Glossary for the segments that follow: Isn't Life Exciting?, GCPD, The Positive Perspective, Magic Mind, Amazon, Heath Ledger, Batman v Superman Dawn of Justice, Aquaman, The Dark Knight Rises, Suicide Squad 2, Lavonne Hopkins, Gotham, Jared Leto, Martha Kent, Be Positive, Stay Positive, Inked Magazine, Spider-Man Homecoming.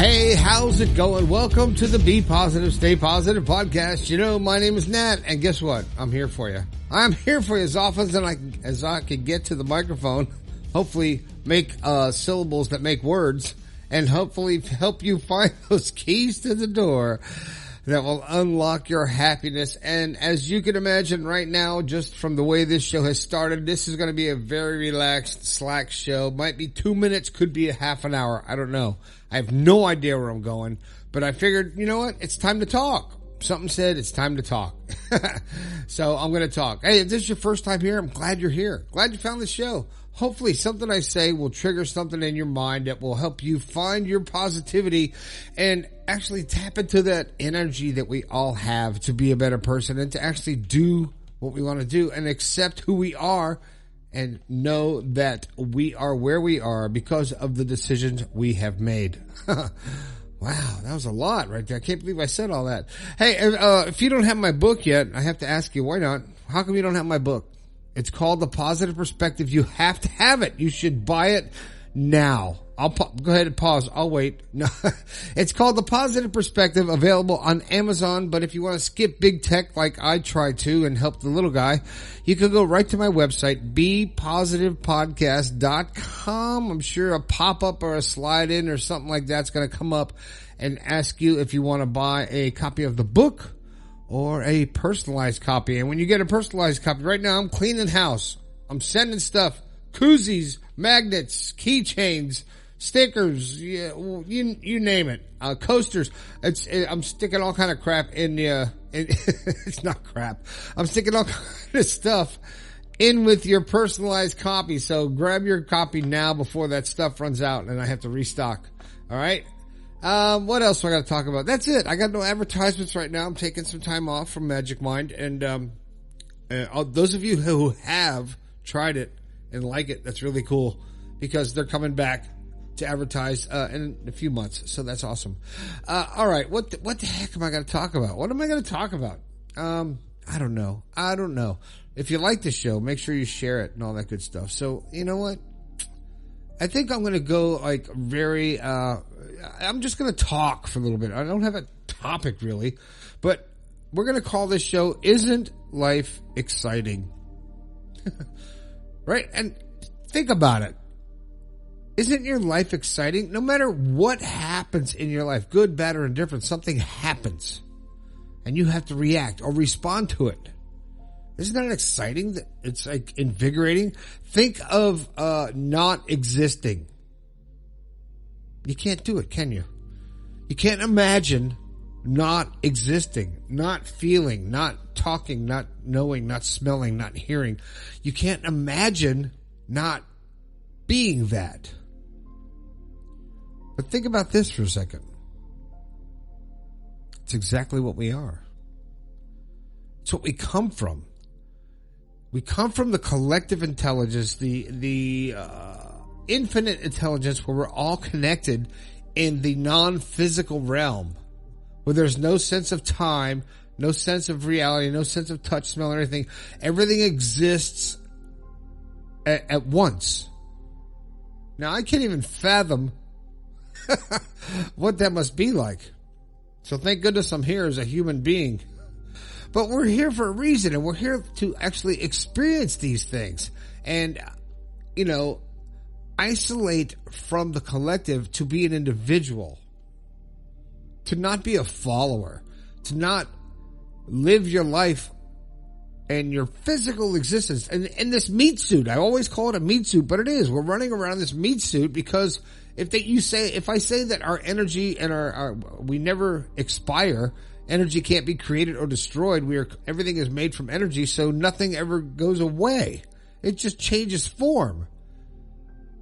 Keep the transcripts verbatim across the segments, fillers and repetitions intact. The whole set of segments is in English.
Hey, how's it going? Welcome to the Be Positive, Stay Positive podcast. You know, my name is Nat, and guess what? I'm here for you. I'm here for you as often as I, as I can get to the microphone, hopefully make uh, syllables that make words, and hopefully help you find those keys to the door that will unlock your happiness. And as you can imagine right now, just from the way this show has started, this is going to be a very relaxed, slack show. Might be two minutes, could be a half an hour. I don't know. I have no idea where I'm going, but I figured, you know what? It's time to talk. Something said it's time to talk. So I'm going to talk. Hey, if this is your first time here, I'm glad you're here. Glad you found the show. Hopefully something I say will trigger something in your mind that will help you find your positivity and actually tap into that energy that we all have to be a better person and to actually do what we want to do and accept who we are and know that we are where we are because of the decisions we have made. Wow, that was a lot right there. I can't believe I said all that. Hey, uh, if you don't have my book yet, I have to ask you, why not? How come you don't have my book? It's called The Positive Perspective. You have to have it. You should buy it now. I'll pa- go ahead and pause. I'll wait. No, it's called The Positive Perspective, available on Amazon. But if you want to skip big tech like I try to and help the little guy, you can go right to my website, be positive podcast dot com. I'm sure a pop-up or a slide-in or something like that's going to come up and ask you if you want to buy a copy of the book or a personalized copy. And when you get a personalized copy, right now I'm cleaning house. I'm sending stuff, koozies, magnets, keychains, stickers, you, you you name it, uh, coasters. It's it, I'm sticking all kind of crap in the. Uh, in, it's not crap. I'm sticking all kind of stuff in with your personalized copy. So grab your copy now before that stuff runs out, and I have to restock. All right. Um, what else do I got to talk about? That's it. I got no advertisements right now. I'm taking some time off from Magic Mind, and um, uh, those of you who have tried it and like it, that's really cool because they're coming back to advertise uh, in a few months, so that's awesome. Uh, all right, what the, what the heck am I going to talk about? What am I going to talk about? Um, I don't know. I don't know. If you like the show, make sure you share it and all that good stuff. So you know what? I think I'm going to go like very. Uh, I'm just going to talk for a little bit. I don't have a topic really, but we're going to call this show "Isn't Life Exciting?" Right? And think about it. Isn't your life exciting? No matter what happens in your life, good, bad, or indifferent, something happens. And you have to react or respond to it. Isn't that exciting? It's like invigorating. Think of uh not existing. You can't do it, can you? You can't imagine not existing, not feeling, not talking, not knowing, not smelling, not hearing. You can't imagine not being that. But think about this for a second. It's exactly what we are. It's what we come from. We come from the collective intelligence, the the uh, infinite intelligence where we're all connected in the non-physical realm, where there's no sense of time, no sense of reality, no sense of touch, smell, and everything. Everything exists at, at once. Now, I can't even fathom what that must be like. So thank goodness I'm here as a human being. But we're here for a reason, and we're here to actually experience these things. And, you know, isolate from the collective to be an individual. To not be a follower. To not live your life and your physical existence. And, and this meat suit, I always call it a meat suit, but it is. We're running around this meat suit because if they, you say, if I say that our energy and our, our, we never expire, energy can't be created or destroyed. We are, everything is made from energy, so nothing ever goes away. It just changes form.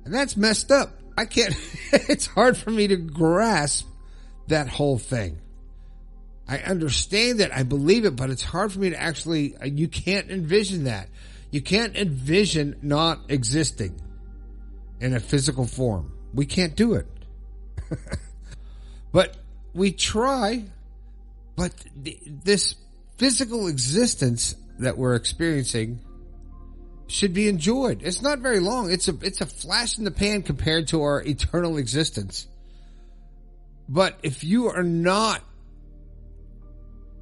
And that's messed up. I can't, it's hard for me to grasp that whole thing. I understand it. I believe it, but it's hard for me to actually, you can't envision that. You can't envision not existing in a physical form. We can't do it. But we try, but th- this physical existence that we're experiencing should be enjoyed. It's not very long. It's a, it's a flash in the pan compared to our eternal existence. But if you are not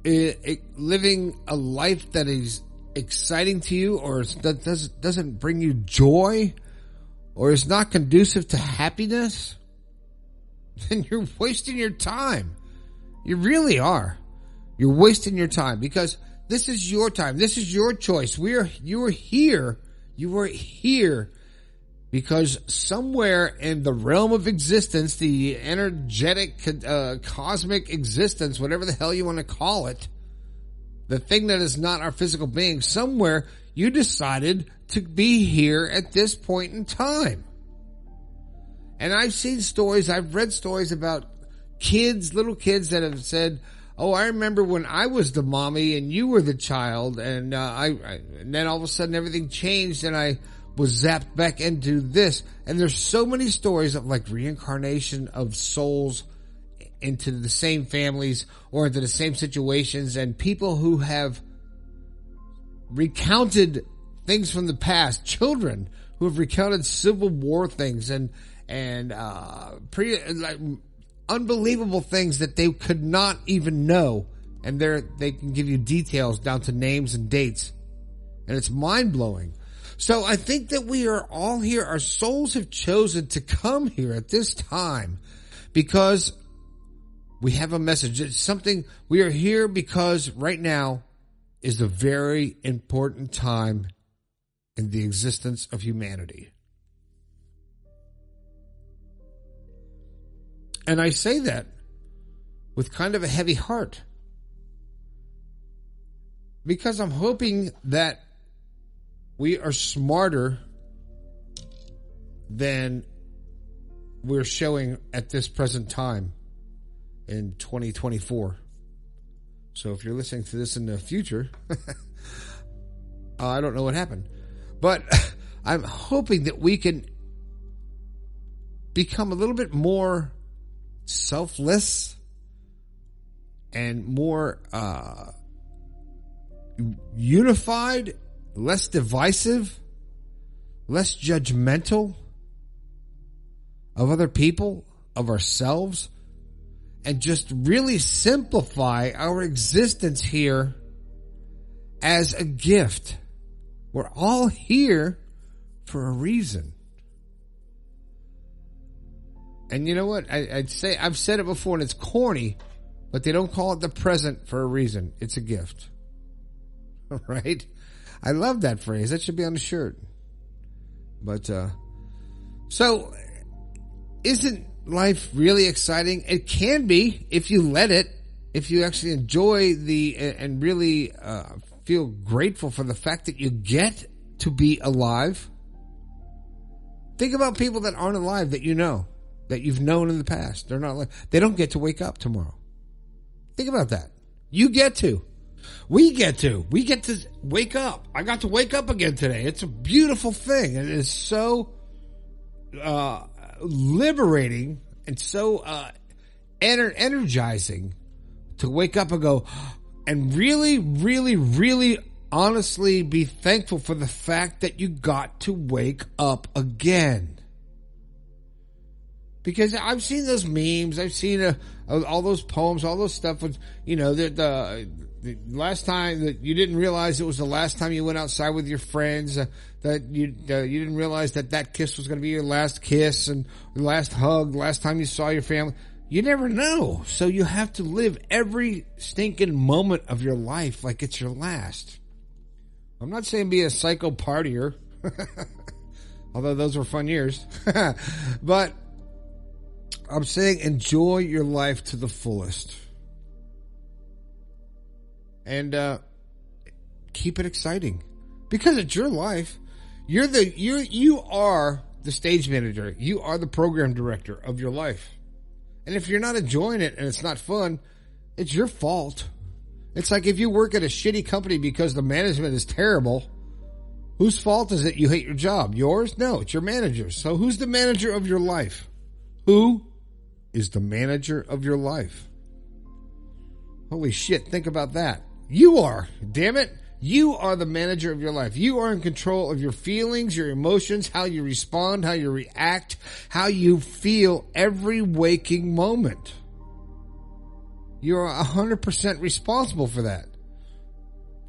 living a life that is exciting to you, or that doesn't bring you joy, or is not conducive to happiness, then you're wasting your time. You really are. You're wasting your time, because this is your time. This is your choice. We are, you are here. You are here because somewhere in the realm of existence, the energetic, uh, cosmic existence, whatever the hell you want to call it, the thing that is not our physical being, somewhere you decided to be here at this point in time. And I've seen stories, I've read stories about kids, little kids that have said, oh, I remember when I was the mommy and you were the child, and uh, I, I, and then all of a sudden everything changed and I was zapped back into this. And there's so many stories of like reincarnation of souls into the same families or into the same situations, and people who have recounted things from the past, children who have recounted Civil War things and, and, uh, pre, like, unbelievable things that they could not even know, and they're, they can give you details down to names and dates, and it's mind-blowing. So I think that we are all here. Our souls have chosen to come here at this time because we have a message. It's something. We are here because right now is a very important time in the existence of humanity. And I say that with kind of a heavy heart, because I'm hoping that we are smarter than we're showing at this present time in twenty twenty-four. So if you're listening to this in the future, I don't know what happened, but I'm hoping that we can become a little bit more selfless and more uh, unified, less divisive, less judgmental of other people, of ourselves, and just really simplify our existence here as a gift. We're all here for a reason. And you know what? I, I'd say, I've said it before and it's corny, but they don't call it the present for a reason. It's a gift. Right? I love that phrase. That should be on the shirt. But, uh, so isn't life really exciting? It can be if you let it, if you actually enjoy the, and really, uh, feel grateful for the fact that you get to be alive. Think about people that aren't alive that you know. That you've known in the past. They're not like, they don't get to wake up tomorrow. Think about that. You get to. We get to. We get to wake up. I got to wake up again today. It's a beautiful thing. And it is so, uh, liberating and so, uh, ener- energizing to wake up and go, and really, really, really honestly be thankful for the fact that you got to wake up again. Because I've seen those memes, I've seen uh, all those poems, all those stuff. With, you know, the, the, the last time that you didn't realize it was the last time you went outside with your friends, uh, that you uh, you didn't realize that that kiss was going to be your last kiss and last hug, last time you saw your family. You never know. So you have to live every stinking moment of your life like it's your last. I'm not saying be a psycho partier, although those were fun years, but I'm saying enjoy your life to the fullest. And uh keep it exciting. Because it's your life. You're the you you are the stage manager. You are the program director of your life. And if you're not enjoying it and it's not fun, it's your fault. It's like if you work at a shitty company because the management is terrible, whose fault is it you hate your job? Yours? No, it's your manager's. So who's the manager of your life? Who is the manager of your life? Holy shit, think about that. You are, damn it. You are the manager of your life. You are in control of your feelings, your emotions, how you respond, how you react, how you feel every waking moment. You're one hundred percent responsible for that.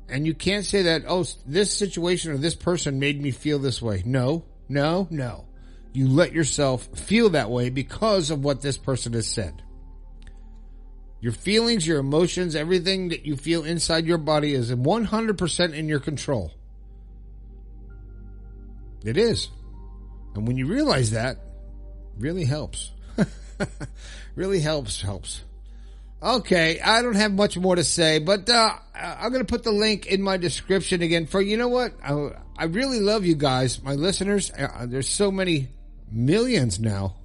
And you can't say that, oh, this situation or this person made me feel this way. No, no, no. You let yourself feel that way because of what this person has said. Your feelings, your emotions, everything that you feel inside your body is one hundred percent in your control. It is. And when you realize that, really helps. Really helps, helps. Okay, I don't have much more to say, but uh, I'm going to put the link in my description again. For, you know what? I, I really love you guys, my listeners. Uh, there's so many millions now.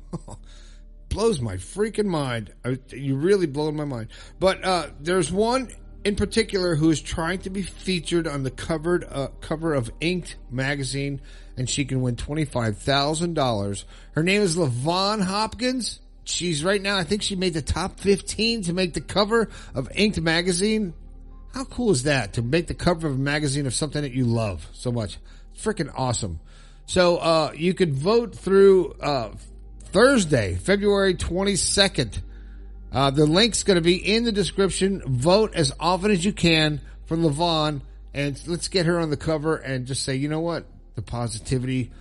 Blows my freaking mind. I, you really blowing my mind. But uh, there's one in particular who is trying to be featured on the covered uh, cover of Inked Magazine, and she can win twenty-five thousand dollars. Her name is Lavonne Hopkins. She's right now, I think she made the top fifteen to make the cover of Inked Magazine. How cool is that? To make the cover of a magazine of something that you love so much. Freaking awesome. So, uh, you could vote through, uh, Thursday, February twenty-second. Uh, the link's going to be in the description. Vote as often as you can for Lavonne, and let's get her on the cover and just say, you know what? The positivity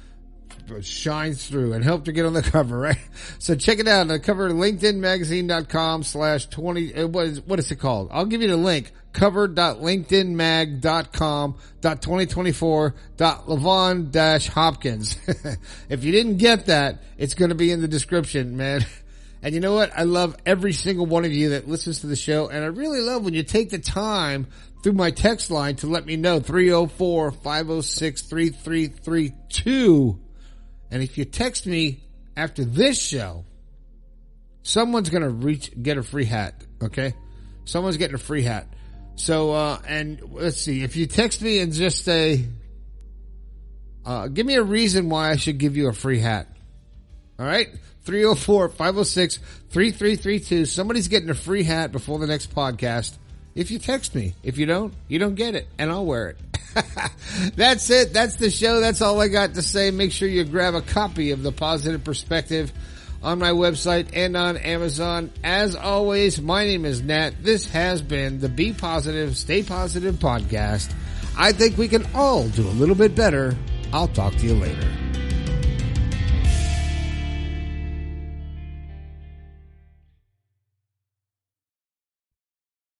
shines through and helped her get on the cover, right? So check it out on the cover, linkedinmagazine.com slash 20, what is, what is it called? I'll give you the link, cover dot linkedinmag dot com dot twenty twenty-four dot Lavonne dash Hopkins. If you didn't get that, it's going to be in the description, man. And you know what? I love every single one of you that listens to the show, and I really love when you take the time through my text line to let me know, three oh four, five oh six, three three three two. And if you text me after this show, someone's going to reach, get a free hat. Okay. Someone's getting a free hat. So, uh, and let's see, if you text me and just say, uh, give me a reason why I should give you a free hat. All right. three oh four, five oh six, three three three two. Somebody's getting a free hat before the next podcast. If you text me, if you don't, you don't get it, and I'll wear it. That's it. That's the show. That's all I got to say. Make sure you grab a copy of The Positive Perspective on my website and on Amazon. As always, my name is Nat. This has been the Be Positive, Stay Positive podcast. I think we can all do a little bit better. I'll talk to you later.